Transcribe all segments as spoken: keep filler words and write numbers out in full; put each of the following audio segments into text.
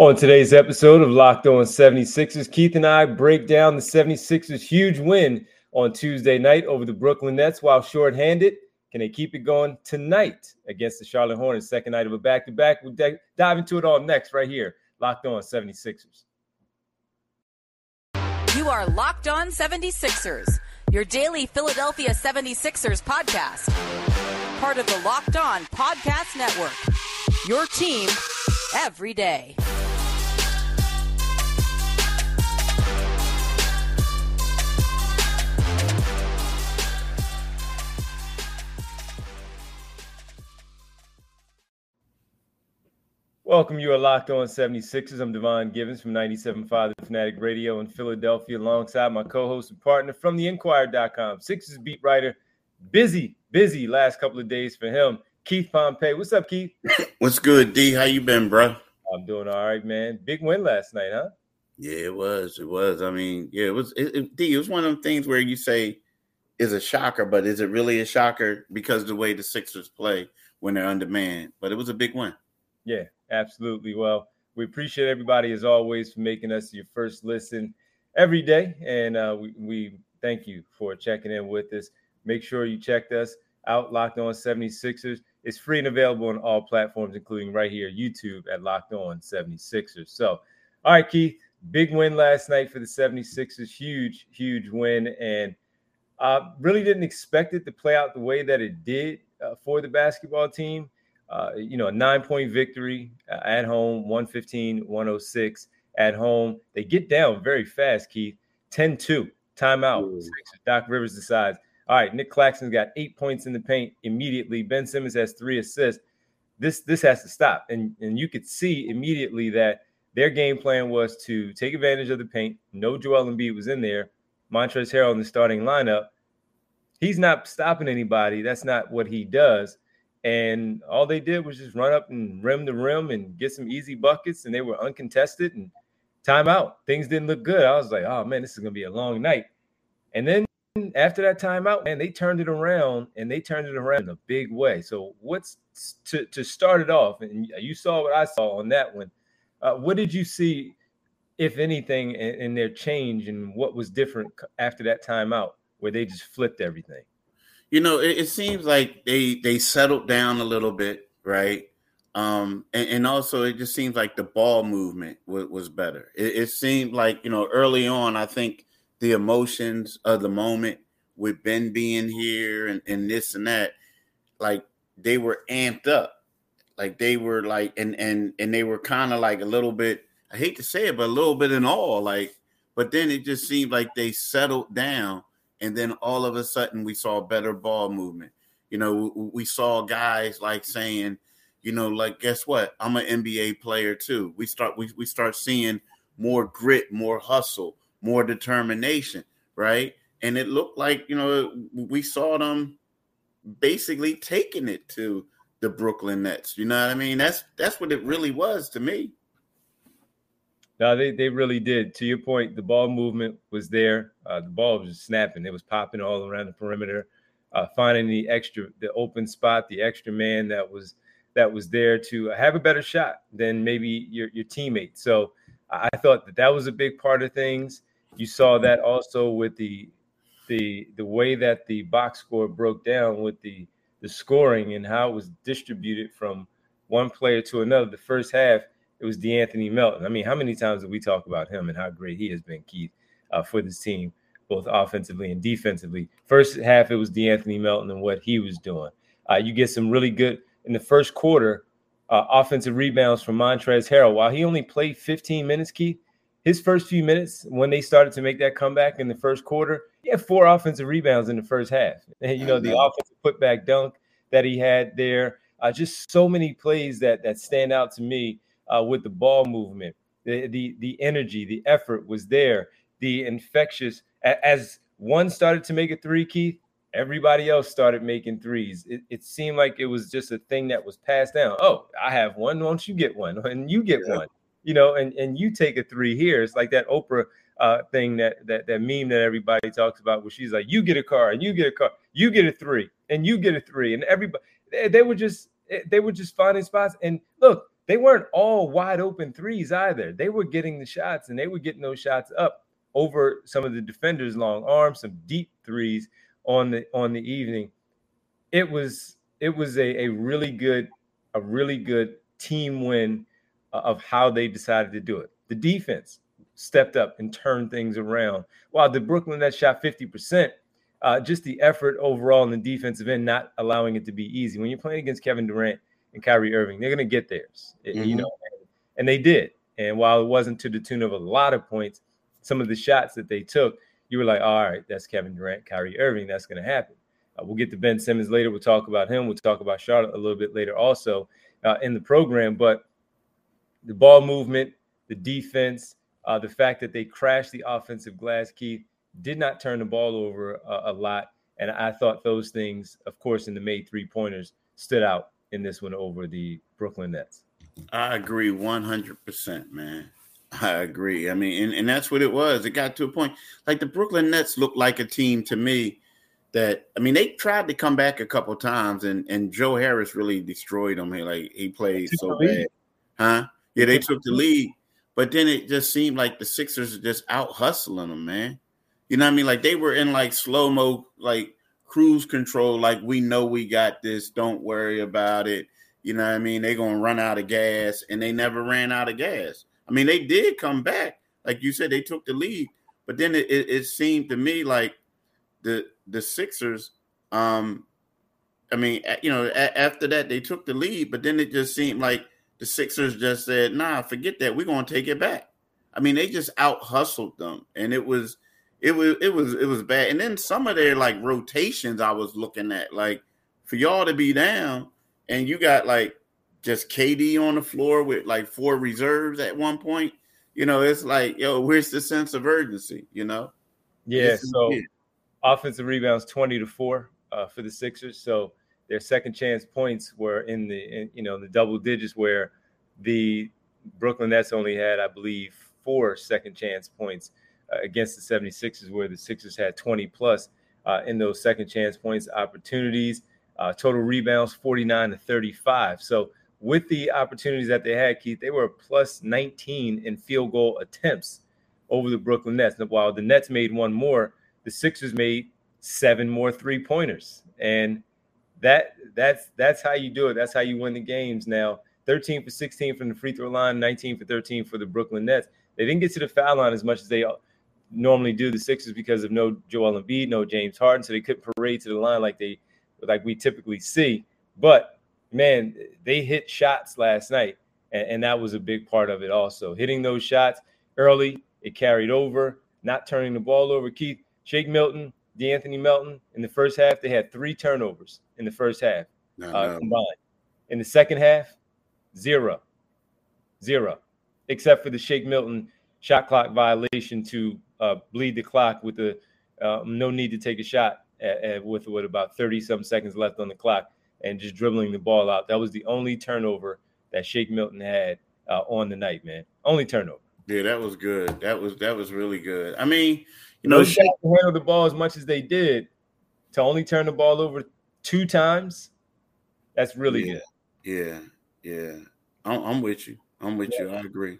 On today's episode of Locked On seventy-sixers, Keith and I break down the seventy-sixers' huge win on Tuesday night over the Brooklyn Nets. While shorthanded, can they keep it going tonight against the Charlotte Hornets? Second night of a back-to-back. We'll de- dive into it all next right here. Locked On seventy-sixers. You are Locked On seventy-sixers, your daily Philadelphia seventy-sixers podcast. Part of the Locked On Podcast Network, your team every day. Welcome. You are Locked On seventy-sixers. I'm Divine Givens from ninety-seven point five the Fanatic Radio in Philadelphia, alongside my co-host and partner from the inquirer dot com, Sixers beat writer. Busy, busy last couple of days for him, Keith Pompey. What's up, Keith? What's good, D? How you been, bro? I'm doing all right, man. Big win last night, huh? Yeah, it was. It was. I mean, yeah, it was. It, it, D, it was one of them things where you say is a shocker, but is it really a shocker because of the way the Sixers play when they're on demand? But it was a big win. Yeah. Absolutely. Well, we appreciate everybody, as always, for making us your first listen every day. And uh, we, we thank you for checking in with us. Make sure you checked us out, Locked On seventy-sixers. It's free and available on all platforms, including right here, YouTube at Locked On seventy-sixers. So, all right, Keith, big win last night for the seventy-sixers. Huge, huge win. And uh, really didn't expect it to play out the way that it did uh, for the basketball team. Uh, you know, a nine-point victory uh, at home, one fifteen to one oh six at home. They get down very fast, Keith, ten two, timeout. Doc Rivers decides, all right, Nick Claxton's got eight points in the paint immediately. Ben Simmons has three assists. This this has to stop. And, and you could see immediately that their game plan was to take advantage of the paint. No Joel Embiid was in there. Montrezl Harrell in the starting lineup. He's not stopping anybody. That's not what he does. And all they did was just run up and rim the rim and get some easy buckets, and they were uncontested and timeout. Things didn't look good. I was like, oh, man, this is going to be a long night. And then after that timeout, man, they turned it around, and they turned it around in a big way. So what's to, to start it off, and you saw what I saw on that one, uh, what did you see, if anything, in, in their change and what was different after that timeout where they just flipped everything? You know, it, it seems like they they settled down a little bit, right? Um, and, and also, it just seems like the ball movement w- was better. It, it seemed like, you know, early on, I think the emotions of the moment with Ben being here and, and this and that, like they were amped up. Like they were like, and and and they were kind of like a little bit, I hate to say it, but a little bit in awe. Like, but then it just seemed like they settled down. And then all of a sudden we saw better ball movement. You know, we saw guys like saying, you know, like, guess what? I'm an N B A player too. We start we we start seeing more grit, more hustle, more determination, right? And it looked like, you know, we saw them basically taking it to the Brooklyn Nets. You know what I mean? That's that's what it really was to me. No, they, they really did. To your point, the ball movement was there. Uh, the ball was just snapping. It was popping all around the perimeter, uh, finding the extra, the open spot, the extra man that was that was there to have a better shot than maybe your your teammate. So I thought that that was a big part of things. You saw that also with the the the way that the box score broke down with the the scoring and how it was distributed from one player to another. The first half, it was De'Anthony Melton. I mean, how many times did we talk about him and how great he has been, Keith, uh, for this team, both offensively and defensively? First half, it was De'Anthony Melton and what he was doing. Uh, you get some really good, in the first quarter, uh, offensive rebounds from Montrezl Harrell. While he only played fifteen minutes, Keith, his first few minutes when they started to make that comeback in the first quarter, he had four offensive rebounds in the first half. And, you know, the offensive putback dunk that he had there, uh, just so many plays that that stand out to me. Uh, with the ball movement, the, the the energy, the effort was there. The infectious, as one started to make a three, Keith, everybody else started making threes. It, it seemed like it was just a thing that was passed down. Oh, I have one. Won't you get one? And you get one. You know, and, and you take a three here. It's like that Oprah uh, thing, that, that that meme that everybody talks about, where she's like, you get a car, and you get a car, you get a three, and you get a three, and everybody. They, they were just they were just finding spots. And look. they weren't all wide open threes either. They were getting the shots, and they were getting those shots up over some of the defenders' long arms, some deep threes on the on the evening. It was it was a, a really good a really good team win of how they decided to do it. The defense stepped up and turned things around. While the Brooklyn Nets shot fifty percent, uh, just the effort overall in the defensive end, not allowing it to be easy. When you're playing against Kevin Durant and Kyrie Irving, they're going to get theirs, mm-hmm. you know, and they did. And while it wasn't to the tune of a lot of points, some of the shots that they took, you were like, all right, that's Kevin Durant, Kyrie Irving. That's going to happen. Uh, we'll get to Ben Simmons later. We'll talk about him. We'll talk about Charlotte a little bit later also uh, in the program. But the ball movement, the defense, uh, the fact that they crashed the offensive glass, Keith, did not turn the ball over a, a lot. And I thought those things, of course, in the made three-pointers stood out in this one over the Brooklyn Nets. I agree one hundred percent, man. I agree. I mean, and, and that's what it was. It got to a point. Like, the Brooklyn Nets looked like a team to me that, I mean, they tried to come back a couple times, and, and Joe Harris really destroyed them. He, like, he played so bad. Huh? Yeah, they took the lead, but then it just seemed like the Sixers are just out hustling them, man. You know what I mean? Like, they were in like slow mo, like cruise control. Like, we know we got this. Don't worry about it. You know what I mean? They're going to run out of gas, and they never ran out of gas. I mean, they did come back. Like you said, they took the lead, but then it, it, it seemed to me like the, the Sixers, um, I mean, you know, a, after that they took the lead, but then it just seemed like the Sixers just said, nah, forget that. We're going to take it back. I mean, they just out hustled them. And it was, it was, it was, it was bad. And then some of their like rotations I was looking at, like for y'all to be down and you got like just K D on the floor with like four reserves at one point, you know, it's like, yo, where's the sense of urgency, you know? Yeah. So it. Offensive rebounds, twenty to four uh, for the Sixers. So their second chance points were in the, in, you know, the double digits, where the Brooklyn Nets only had, I believe, four second chance points uh, against the seventy-sixers, where the Sixers had twenty plus uh, in those second chance points opportunities. Uh, total rebounds, forty-nine to thirty-five. So with the opportunities that they had, Keith, they were plus nineteen in field goal attempts over the Brooklyn Nets. And while the Nets made one more, the Sixers made seven more three pointers. And That that's that's how you do it. That's how you win the games. Now, thirteen for sixteen from the free throw line, nineteen for thirteen for the Brooklyn Nets. They didn't get to the foul line as much as they normally do, the Sixers, because of no Joel Embiid, no James Harden, so they couldn't parade to the line like they like we typically see. But man, they hit shots last night, and, and that was a big part of it. Also, hitting those shots early, it carried over. Not turning the ball over, Keith. Shake Milton, De'Anthony Melton, in the first half, they had three turnovers in the first half no, uh, no. combined. In the second half, zero. Zero. Except for the Shake Milton shot clock violation to uh, bleed the clock with the uh, no need to take a shot at, at, with what, about thirty-some seconds left on the clock, and just dribbling the ball out. That was the only turnover that Shake Milton had uh, on the night, man. Only turnover. Yeah, that was good. That was that was really good. I mean, you know, those shots to handle the ball as much as they did, to only turn the ball over two times, that's really yeah, good. Yeah, yeah. I'm, I'm with you. I'm with yeah. you. I agree.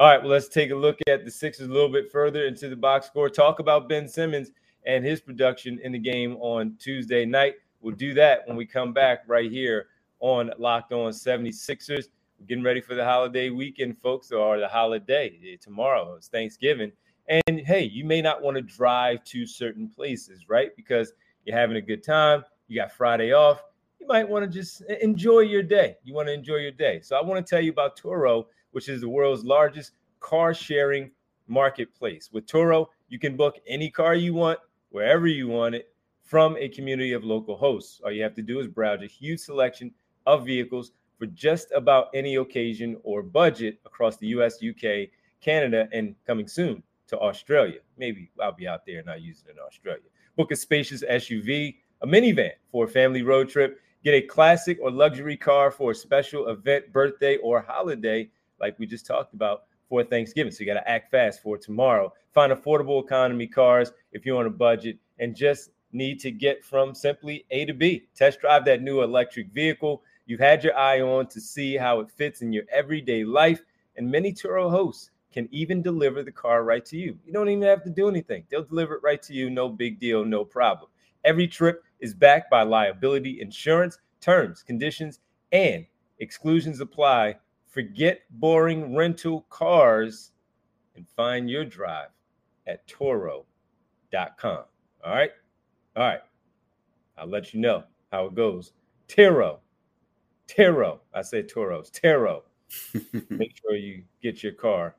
All right, well, let's take a look at the Sixers a little bit further into the box score. Talk about Ben Simmons and his production in the game on Tuesday night. We'll do that when we come back right here on Locked On seventy-sixers. We're getting ready for the holiday weekend, folks, or the holiday. Tomorrow is Thanksgiving. And, hey, you may not want to drive to certain places, right? Because you're having a good time. You got Friday off. You might want to just enjoy your day. You want to enjoy your day. So I want to tell you about Turo, which is the world's largest car-sharing marketplace. With Turo, you can book any car you want, wherever you want it, from a community of local hosts. All you have to do is browse a huge selection of vehicles for just about any occasion or budget across the U S, U K, Canada, and coming soon to Australia. Maybe I'll be out there and not use it in Australia. Book a spacious S U V, a minivan for a family road trip. Get a classic or luxury car for a special event, birthday, or holiday, like we just talked about, for Thanksgiving. So you got to act fast for tomorrow. Find affordable economy cars if you're on a budget and just need to get from simply A to B. Test drive that new electric vehicle. you've had your eye on to see how it fits in your everyday life. And many Turo hosts can even deliver the car right to you. You don't even have to do anything. They'll deliver it right to you. No big deal, no problem. Every trip is backed by liability insurance. Terms, conditions, and exclusions apply. Forget boring rental cars and find your drive at Turo dot com. All right? All right. I'll let you know how it goes. Turo. Turo. I say Toros. Turo. Make sure you get your car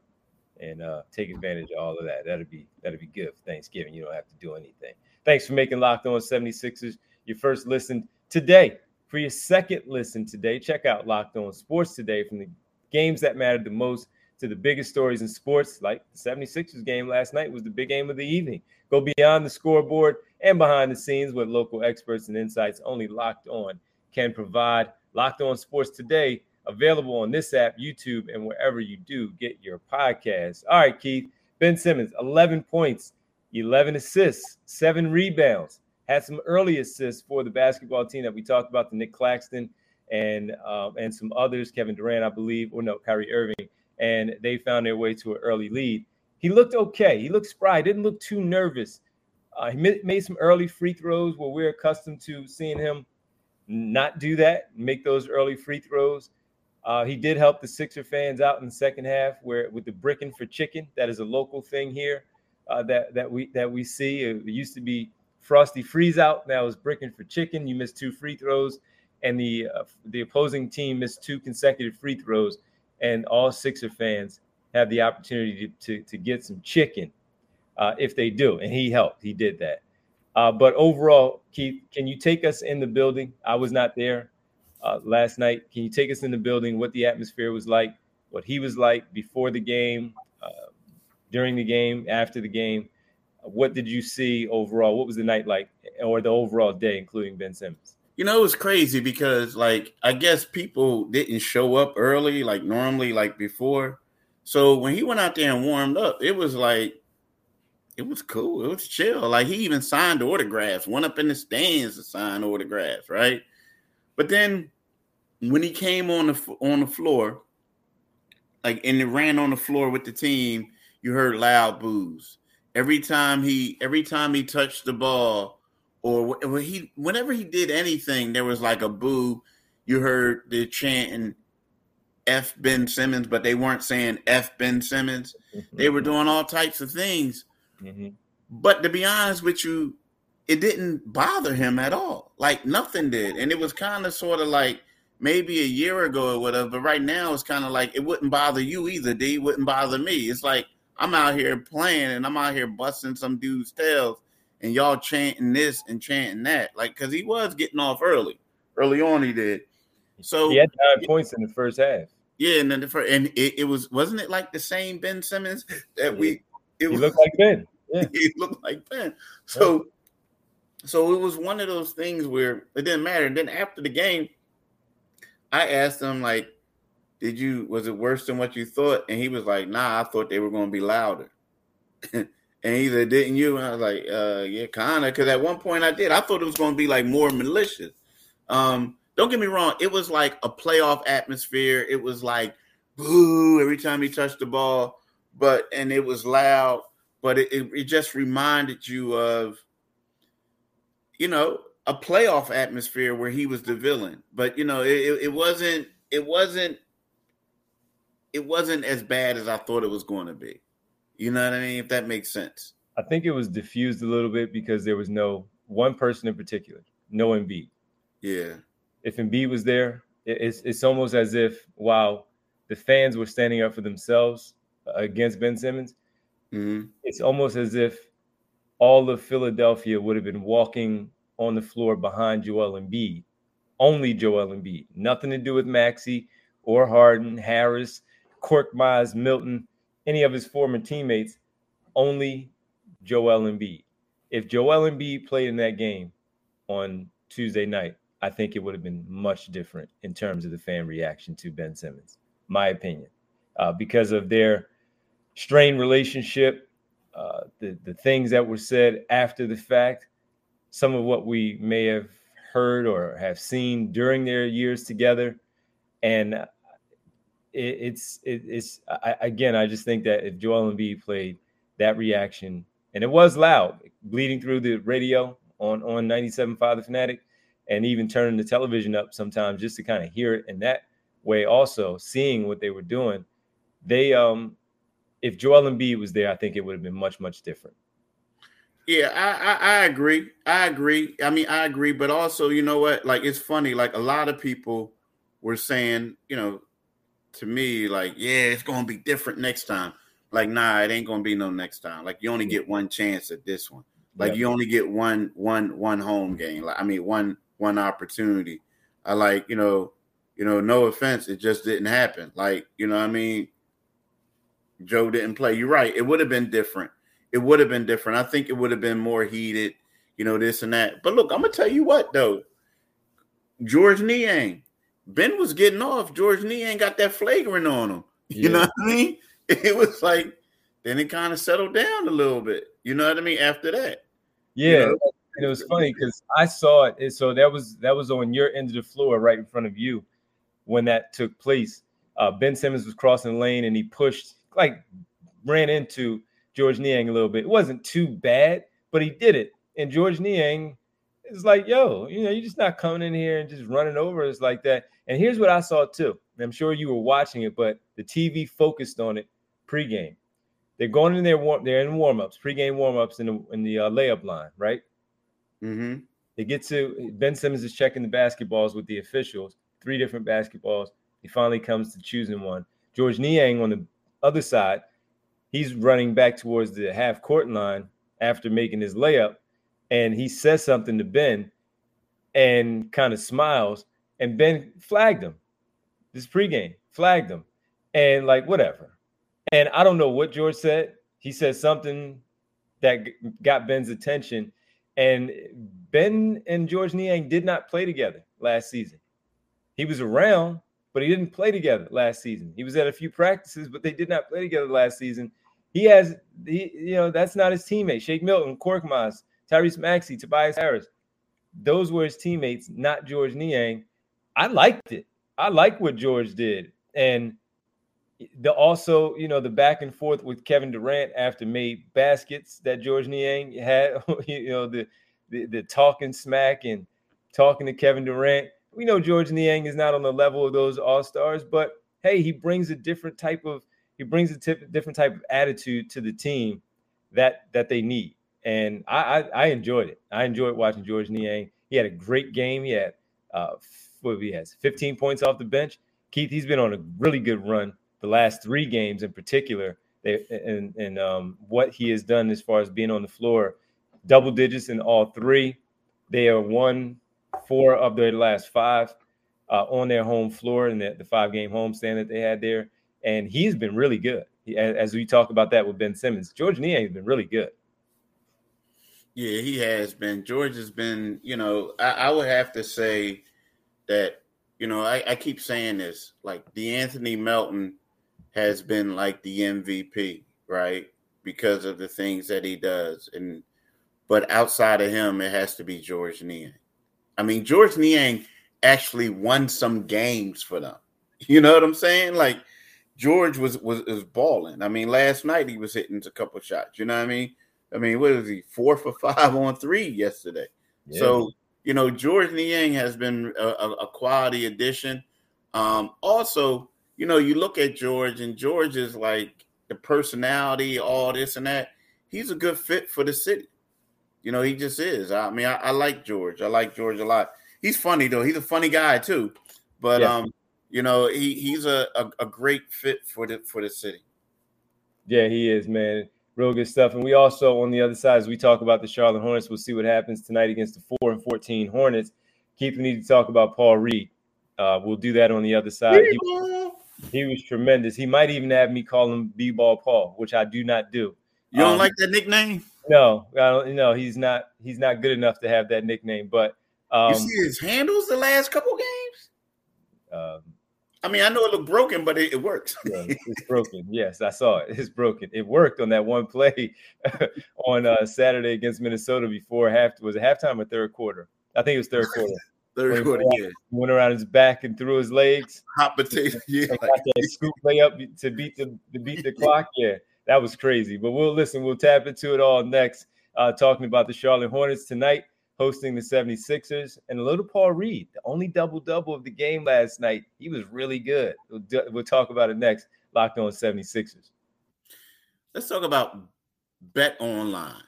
and uh, take advantage of all of that. That'll be that'll be good for Thanksgiving. You don't have to do anything. Thanks for making Locked On seventy-sixers your first listen today. For your second listen today, check out Locked On Sports Today, from the games that mattered the most to the biggest stories in sports, like the seventy-sixers game last night was the big game of the evening. Go beyond the scoreboard and behind the scenes with local experts and insights only Locked On can provide. Locked On Sports Today, available on this app, YouTube, and wherever you do get your podcasts. All right, Keith. Ben Simmons, eleven points, eleven assists, seven rebounds. Had some early assists for the basketball team that we talked about, the Nick Claxton and uh, and some others, Kevin Durant, I believe, or no, Kyrie Irving, and they found their way to an early lead. He looked okay. He looked spry. Didn't look too nervous. Uh, he made some early free throws where we're accustomed to seeing him not do that, make those early free throws. Uh, he did help the Sixer fans out in the second half where with the bricking for chicken. That is a local thing here uh, that, that, we, that we see. It used to be Frosty freeze out. Now it's bricking for chicken. You missed two free throws, and the uh, the opposing team missed two consecutive free throws, and all Sixer fans have the opportunity to, to, to get some chicken uh, if they do, and he helped. He did that. Uh, but overall, Keith, can you take us in the building? I was not there uh, last night. Can you take us in the building, what the atmosphere was like, what he was like before the game, uh, during the game, after the game? What did you see overall? What was the night like, or the overall day, including Ben Simmons? You know, it was crazy because, like, I guess people didn't show up early like normally, like before. So when he went out there and warmed up, it was like, it was cool. It was chill. Like, he even signed autographs, went up in the stands to sign autographs, right? But then when he came on the on the floor, like, and he ran on the floor with the team, you heard loud boos. Every time he every time he touched the ball, or when he, whenever he did anything, there was like a boo. You heard the chanting F Ben Simmons, but they weren't saying F Ben Simmons. Mm-hmm. They were doing all types of things. Mm-hmm. But to be honest with you, it didn't bother him at all. Like, nothing did. And it was kind of sort of like maybe a year ago or whatever. But right now it's kind of like it wouldn't bother you either, D. It wouldn't bother me. It's like I'm out here playing and I'm out here busting some dude's tails, and y'all chanting this and chanting that, like, because he was getting off early. Early on, he did. So he had nine points in the first half. Yeah, and then the first, and it, it was wasn't it like the same Ben Simmons that we? It was, he looked like Ben. Yeah. He looked like Ben. So, yeah. so it was one of those things where it didn't matter. And then after the game, I asked him, like, "Did you? Was it worse than what you thought?" And he was like, "Nah, I thought they were going to be louder." And either didn't you? And I was like, uh, yeah, kind of. Because at one point I did. I thought it was going to be like more malicious. Um, don't get me wrong. It was like a playoff atmosphere. It was like, boo, every time he touched the ball. But, and it was loud. But it, it, it just reminded you of, you know, a playoff atmosphere where he was the villain. But, you know, it, it wasn't, it wasn't, it wasn't as bad as I thought it was going to be. You know what I mean? If that makes sense. I think it was diffused a little bit because there was no one person in particular, no Embiid. Yeah. If Embiid was there, it's it's almost as if, wow, the fans were standing up for themselves against Ben Simmons. Mm-hmm. It's almost as if all of Philadelphia would have been walking on the floor behind Joel Embiid, only Joel Embiid. Nothing to do with Maxey or Harden, Harris, Korkmaz, Milton, any of his former teammates, only Joel Embiid. If Joel Embiid played in that game on Tuesday night, I think it would have been much different in terms of the fan reaction to Ben Simmons, my opinion, uh, because of their strained relationship, uh, the, the things that were said after the fact, some of what we may have heard or have seen during their years together. And it, it's, it, it's I, again, I just think that if Joel Embiid played that reaction, and it was loud, bleeding through the radio on, on ninety-seven point five The Fanatic, and even turning the television up sometimes just to kind of hear it in that way. Also seeing what they were doing, they, um, if Joel Embiid was there, I think it would have been much, much different. Yeah, I, I, I agree. I agree. I mean, I agree. But also, you know what? Like, it's funny. Like, a lot of people were saying, you know, to me, like, yeah, it's going to be different next time. Like, nah, it ain't going to be no next time. Like, you only get one chance at this one. Like, yeah. you only get one, one, one home game. Like, I mean, one, one opportunity. I like, you know, you know, no offense. It just didn't happen. Like, you know what I mean? Joe didn't play. You're right. It would have been different. It would have been different. I think it would have been more heated, you know, this and that. But look, I'm going to tell you what, though. George Niang. Ben was getting off. George Niang got that flagrant on him. You yeah. know what I mean? It was like, then it kind of settled down a little bit. You know what I mean? After that. Yeah. You know? And it was funny because I saw it. So that was that was on your end of the floor right in front of you when that took place. Uh, Ben Simmons was crossing the lane and he pushed, like ran into George Niang a little bit. It wasn't too bad, but he did it. And George Niang is like, yo, you know, you're just not coming in here and just running over us like that. And here's what I saw too. And I'm sure you were watching it, but the T V focused on it pregame. They're going in there, warm, they're in warm-ups, pregame warm-ups in the, in the uh, layup line, right? Mm-hmm. They get to, Ben Simmons is checking the basketballs with the officials, three different basketballs. He finally comes to choosing one. George Niang on the other side, he's running back towards the half court line after making his layup, and he says something to Ben and kind of smiles, and Ben flagged him. This pregame flagged him and like, whatever. And I don't know what George said. He said something that got Ben's attention, and Ben and George Niang did not play together last season. He was around, but he didn't play together last season. He was at a few practices, but they did not play together last season. He has, he, you know, that's not his teammate. Shake Milton, Korkmaz, Tyrese Maxey, Tobias Harris. Those were his teammates, not George Niang. I liked it. I liked what George did. And the also, you know, the back and forth with Kevin Durant after made baskets that George Niang had, you know, the, the, the talking smack and talking to Kevin Durant. We know George Niang is not on the level of those all-stars, but hey, he brings a different type of he brings a tip, different type of attitude to the team that that they need. And I, I, I enjoyed it. I enjoyed watching George Niang. He had a great game. He had uh, what he has fifteen points off the bench. Keith, he's been on a really good run the last three games in particular. They, and and um, what he has done as far as being on the floor, double digits in all three. They are one. Four of their last five uh, on their home floor in the, the five-game homestand that they had there. And he's been really good. He, as, as we talk about that with Ben Simmons, George Niang has been really good. Yeah, he has been. George has been, you know, I, I would have to say that, you know, I, I keep saying this, like De'Anthony Melton has been like the M V P, right, because of the things that he does. And but outside of him, it has to be George Niang. I mean, George Niang actually won some games for them. You know what I'm saying? Like, George was was, was balling. I mean, last night he was hitting a couple shots. You know what I mean? I mean, what is he, four for five on three yesterday? Yeah. So, you know, George Niang has been a, a quality addition. Um, also, you know, you look at George, and George is like the personality, all this and that. He's a good fit for the city. You know, he just is. I mean, I, I like George. I like George a lot. He's funny, though. He's a funny guy, too. But, yeah. um, you know, he, he's a, a, a great fit for the for the city. Yeah, he is, man. Real good stuff. And we also, on the other side, as we talk about the Charlotte Hornets, we'll see what happens tonight against the four and fourteen Hornets. Keith, we need to talk about Paul Reed. Uh, we'll do that on the other side. He was, he was tremendous. He might even have me call him B-Ball Paul, which I do not do. You don't um, like that nickname? No, I don't. No, he's not. He's not good enough to have that nickname. But um, you see his handles the last couple games. Um, I mean, I know it looked broken, but it, it works. Yeah, it's broken. Yes, I saw it. It's broken. It worked on that one play on uh, Saturday against Minnesota before half. Was it halftime or third quarter? I think it was third quarter. Third quarter, yeah. Went around his back and threw his legs. Hot potato, yeah. Got that scoop layup to beat the to beat the clock. Yeah, that was crazy. But we'll listen. We'll tap into it all next. Uh, talking about the Charlotte Hornets tonight, hosting the seventy-sixers, and a little Paul Reed, the only double-double of the game last night. He was really good. We'll, do, we'll talk about it next. Locked On seventy-sixers. Let's talk about Bet Online.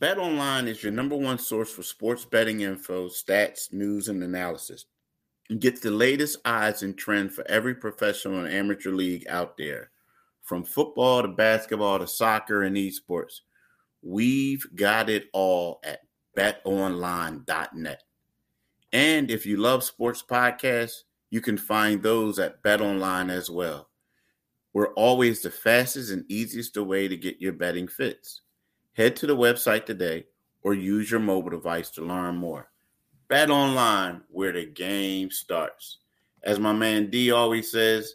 Bet Online is your number one source for sports betting info, stats, news, and analysis. You get the latest odds and trend for every professional and amateur league out there, from football to basketball to soccer and esports. We've got it all at bet online dot net. And if you love sports podcasts, you can find those at BetOnline as well. We're always the fastest and easiest way to get your betting fits. Head to the website today or use your mobile device to learn more. BetOnline, where the game starts. As my man D always says,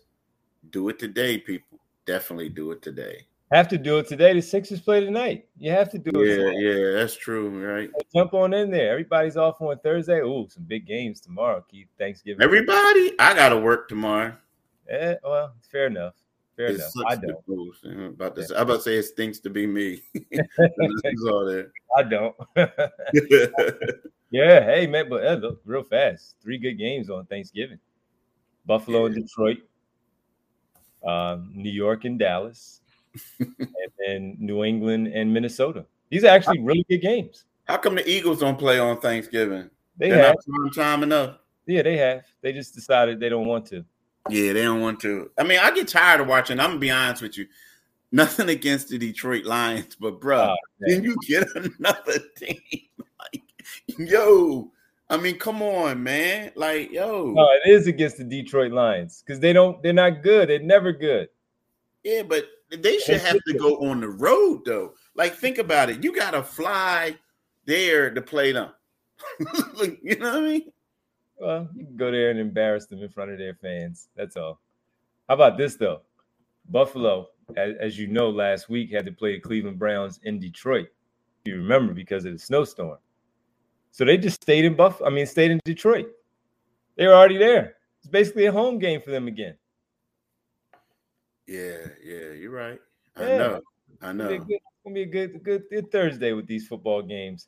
do it today, people. Definitely do it today. Have to do it today. The Sixers play tonight. You have to do it. Yeah, tonight. Yeah, that's true, right? Jump on in there. Everybody's off on Thursday. Ooh, some big games tomorrow, Keith. Thanksgiving. Everybody, I gotta work tomorrow. Yeah, well, fair enough. Fair it enough. I don't. I'm about to, yeah. say, I'm about to say it stinks to be me. all that. I don't. Yeah, hey man, but hey, look, real fast. Three good games on Thanksgiving. Buffalo yeah. and Detroit, um, New York and Dallas. And then New England and Minnesota. These are actually really good games. How come the Eagles don't play on Thanksgiving? They They're have not time enough. Yeah, they have. They just decided they don't want to. Yeah, they don't want to. I mean, I get tired of watching. I'm going to be honest with you. Nothing against the Detroit Lions, but, bro, oh, can you get another team? Like, yo, I mean, come on, man. Like, yo. No, it is against the Detroit Lions because they don't, they're not good. They're never good. Yeah, but they should have to go on the road, though. Like, think about it. You got to fly there to play them. Like, you know what I mean? Well, you can go there and embarrass them in front of their fans. That's all. How about this, though? Buffalo, as, as you know, last week had to play the Cleveland Browns in Detroit. You remember, because of the snowstorm. So they just stayed in Buff- I mean, stayed in Detroit. They were already there. It's basically a home game for them again. Yeah, yeah, you're right. I yeah. know, I know. It's gonna be a good, good, good Thursday with these football games,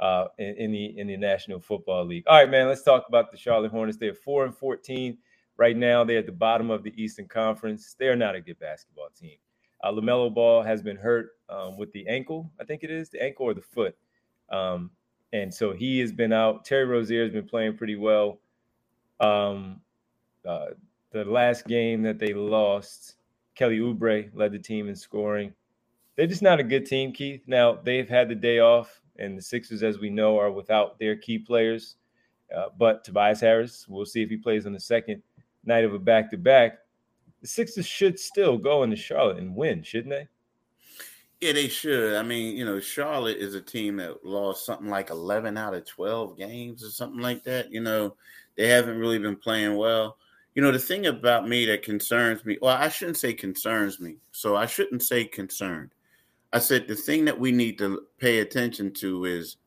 uh, in, in the in the National Football League. All right, man, let's talk about the Charlotte Hornets. They're four and fourteen right now. They're at the bottom of the Eastern Conference. They're not a good basketball team. Uh, LaMelo Ball has been hurt um, with the ankle. I think it is the ankle or the foot, um, and so he has been out. Terry Rozier has been playing pretty well. Um, uh, the last game that they lost, Kelly Oubre led the team in scoring. They're just not a good team, Keith. Now, they've had the day off, and the Sixers, as we know, are without their key players. Uh, but Tobias Harris, we'll see if he plays on the second night of a back-to-back. The Sixers should still go into Charlotte and win, shouldn't they? Yeah, they should. I mean, you know, Charlotte is a team that lost something like eleven out of twelve games or something like that. You know, they haven't really been playing well. You know, the thing about me that concerns me, well, I shouldn't say concerns me, so I shouldn't say concerned. I said the thing that we need to pay attention to is,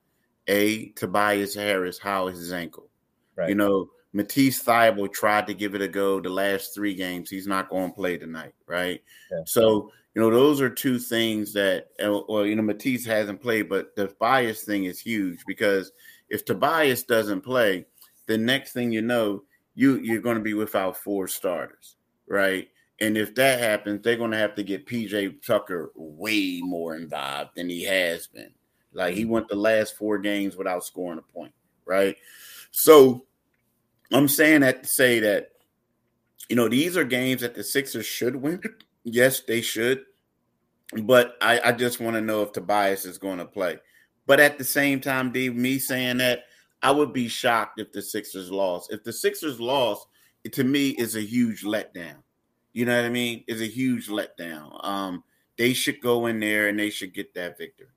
A, Tobias Harris, how is his ankle? Right. You know, Matisse Thybulle tried to give it a go the last three games. He's not going to play tonight, right? Yeah. So, you know, those are two things that, well, you know, Matisse hasn't played, but the Tobias thing is huge because if Tobias doesn't play, the next thing you know, You, you're going to be without four starters, right? And if that happens, they're going to have to get P J Tucker way more involved than he has been. Like, he went the last four games without scoring a point, right? So I'm saying that to say that, you know, these are games that the Sixers should win. Yes, they should. But I, I just want to know if Tobias is going to play. But at the same time, D, me saying that, I would be shocked if the Sixers lost. If the Sixers lost, it, to me, is a huge letdown. You know what I mean? It's a huge letdown. Um, they should go in there and they should get that victory.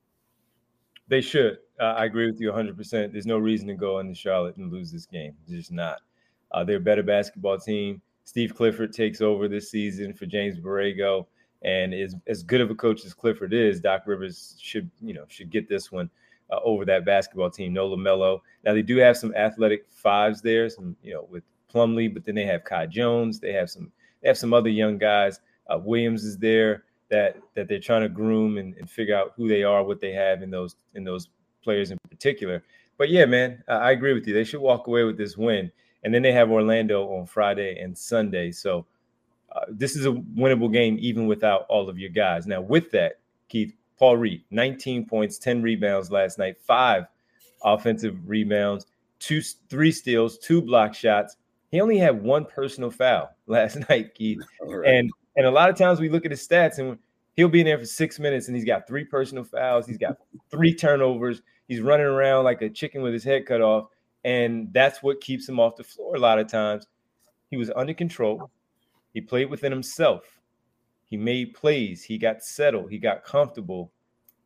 They should. Uh, I agree with you one hundred percent. There's no reason to go into Charlotte and lose this game. There's just not. Uh, they're a better basketball team. Steve Clifford takes over this season for James Borrego, and is as good of a coach as Clifford is, Doc Rivers should, you know, should get this one. uh, over that basketball team. No LaMelo. Now they do have some athletic fives there, some, you know, with Plumlee, but then they have Kai Jones. They have some, they have some other young guys. Uh, Williams is there that, that they're trying to groom and, and figure out who they are, what they have in those, in those players in particular. But yeah, man, I agree with you. They should walk away with this win. And then they have Orlando on Friday and Sunday. So uh, this is a winnable game, even without all of your guys. Now with that, Keith, Paul Reed, nineteen points, ten rebounds last night, five offensive rebounds, two, three steals, two block shots. He only had one personal foul last night, Keith. Right. And, and a lot of times we look at his stats and he'll be in there for six minutes and he's got three personal fouls. He's got three turnovers. He's running around like a chicken with his head cut off, and that's what keeps him off the floor a lot of times. He was under control. He played within himself. He made plays. He got settled. He got comfortable,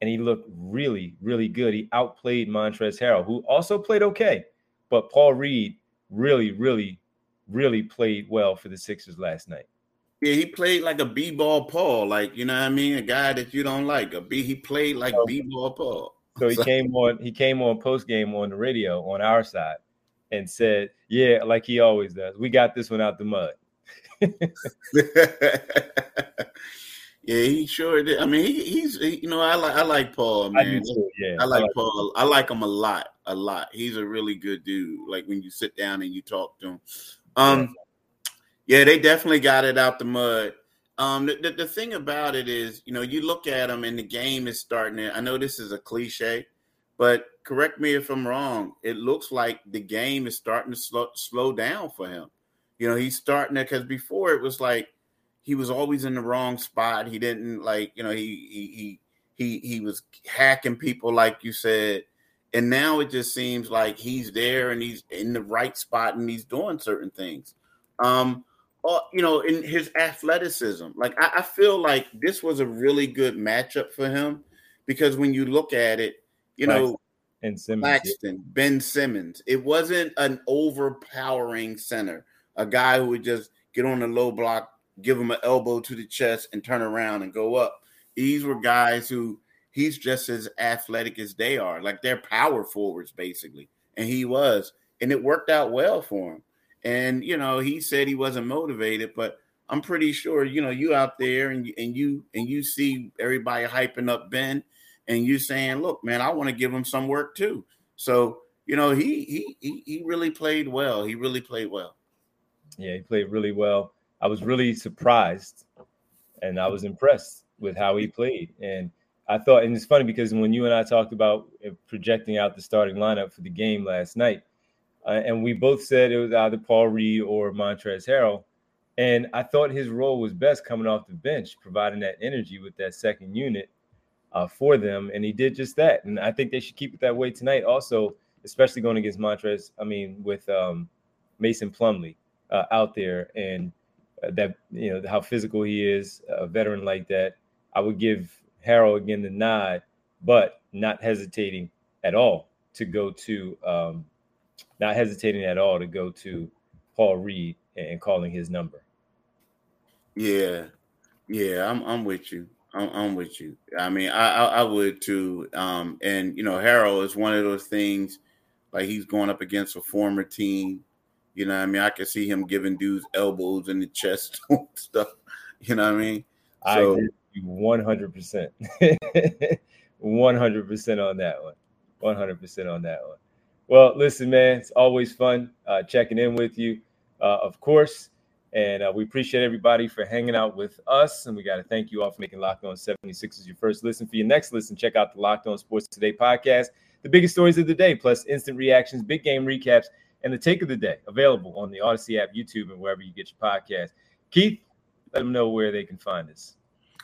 and he looked really, really good. He outplayed Montrezl Harrell, who also played okay, but Paul Reed really, really, really played well for the Sixers last night. Yeah, he played like a B-ball Paul, like, you know what I mean, a guy that you don't like. A B, he played like oh. B-ball Paul. So he came on, he came on post game on the radio on our side and said, yeah, like he always does, we got this one out the mud. Yeah, he sure did. I mean, he, he's, he, you know, I like, I like Paul, man. I do too, yeah. I like I like Paul. I like him a lot, a lot. He's a really good dude. Like when you sit down and you talk to him. Um, yeah, they definitely got it out the mud. Um, the, the, the thing about it is, you know, you look at them and the game is starting. I know this is a cliche, but correct me if I'm wrong. It looks like the game is starting to slow, slow down for him. You know, he's starting to, because before it was like he was always in the wrong spot. He didn't like, you know, he he he he was hacking people, like you said. And now it just seems like he's there and he's in the right spot and he's doing certain things. Um Uh, you know, in his athleticism, like I, I feel like this was a really good matchup for him, because when you look at it, you Laxton, know, and Simmons, Laxton, yeah. Ben Simmons, it wasn't an overpowering center, a guy who would just get on the low block, give him an elbow to the chest and turn around and go up. These were guys who he's just as athletic as they are, like they're power forwards, basically. And he was, and it worked out well for him. And, you know, he said he wasn't motivated, but I'm pretty sure, you know, you out there and, and you and you see everybody hyping up Ben and you saying, look, man, I want to give him some work, too. So, you know, he he he really played well. He really played well. Yeah, he played really well. I was really surprised and I was impressed with how he played. And I thought, and it's funny because when you and I talked about projecting out the starting lineup for the game last night, Uh, and we both said it was either Paul Reed or Montrezl Harrell. And I thought his role was best coming off the bench, providing that energy with that second unit uh, for them. And he did just that. And I think they should keep it that way tonight also, especially going against Montrez. I mean, with um, Mason Plumlee uh, out there and uh, that, you know, how physical he is, a veteran like that. I would give Harrell again the nod, but not hesitating at all to go to um, – Not hesitating at all to go to Paul Reed and calling his number. Yeah, yeah, I'm I'm with you. I'm, I'm with you. I mean, I, I I would too. Um, and you know, Harrell is one of those things. Like he's going up against a former team. You know what I mean? I can see him giving dudes elbows in the chest stuff. You know what I mean? I so, agree with you one hundred percent. one hundred percent on that one. one hundred percent on that one. Well, listen, man, it's always fun uh, checking in with you, uh, of course. And uh, we appreciate everybody for hanging out with us. And we got to thank you all for making Locked On seventy-sixers your first listen. For your next listen, check out the Locked On Sports Today podcast, the biggest stories of the day, plus instant reactions, big game recaps, and the take of the day, available on the Odyssey app, YouTube, and wherever you get your podcast. Keith, let them know where they can find us.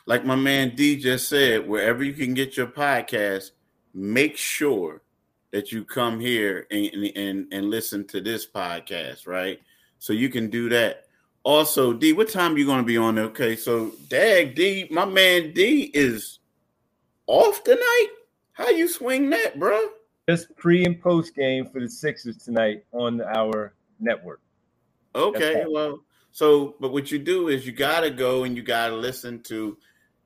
Like my man D just said, wherever you can get your podcast, make sure that you come here and, and and listen to this podcast, right? So you can do that. Also, D, what time are you going to be on there? Okay, so Dag D, my man D is off tonight. How you swing that, bro? Just pre and post game for the Sixers tonight on our network. Okay, well, so but what you do is you got to go and you got to listen to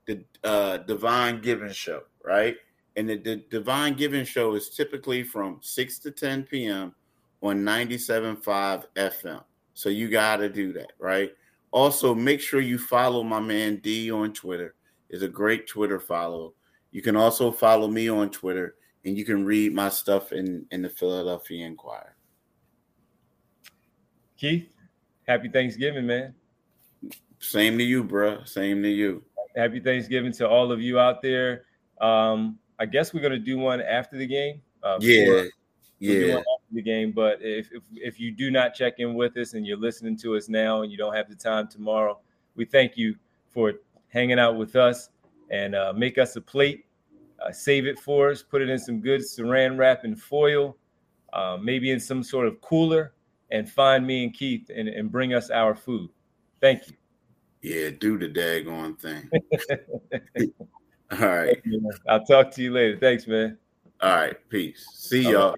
the uh, Divine Given Show, right? And the, the Divine Given Show is typically from six to ten p.m. on ninety-seven point five F M. So you got to do that, right? Also, make sure you follow my man D on Twitter. It's a great Twitter follow. You can also follow me on Twitter, and you can read my stuff in, in the Philadelphia Inquirer. Keith, happy Thanksgiving, man. Same to you, bro. Same to you. Happy Thanksgiving to all of you out there. Um, I guess we're going to do one after the game. Uh, yeah. We'll yeah. After the game. But if, if if you do not check in with us and you're listening to us now and you don't have the time tomorrow, we thank you for hanging out with us and uh, make us a plate. Uh, save it for us. Put it in some good saran wrap and foil, uh, maybe in some sort of cooler, and find me and Keith and, and bring us our food. Thank you. Yeah, do the daggone thing. All right. I'll talk to you later. Thanks, man. All right. Peace. See y'all.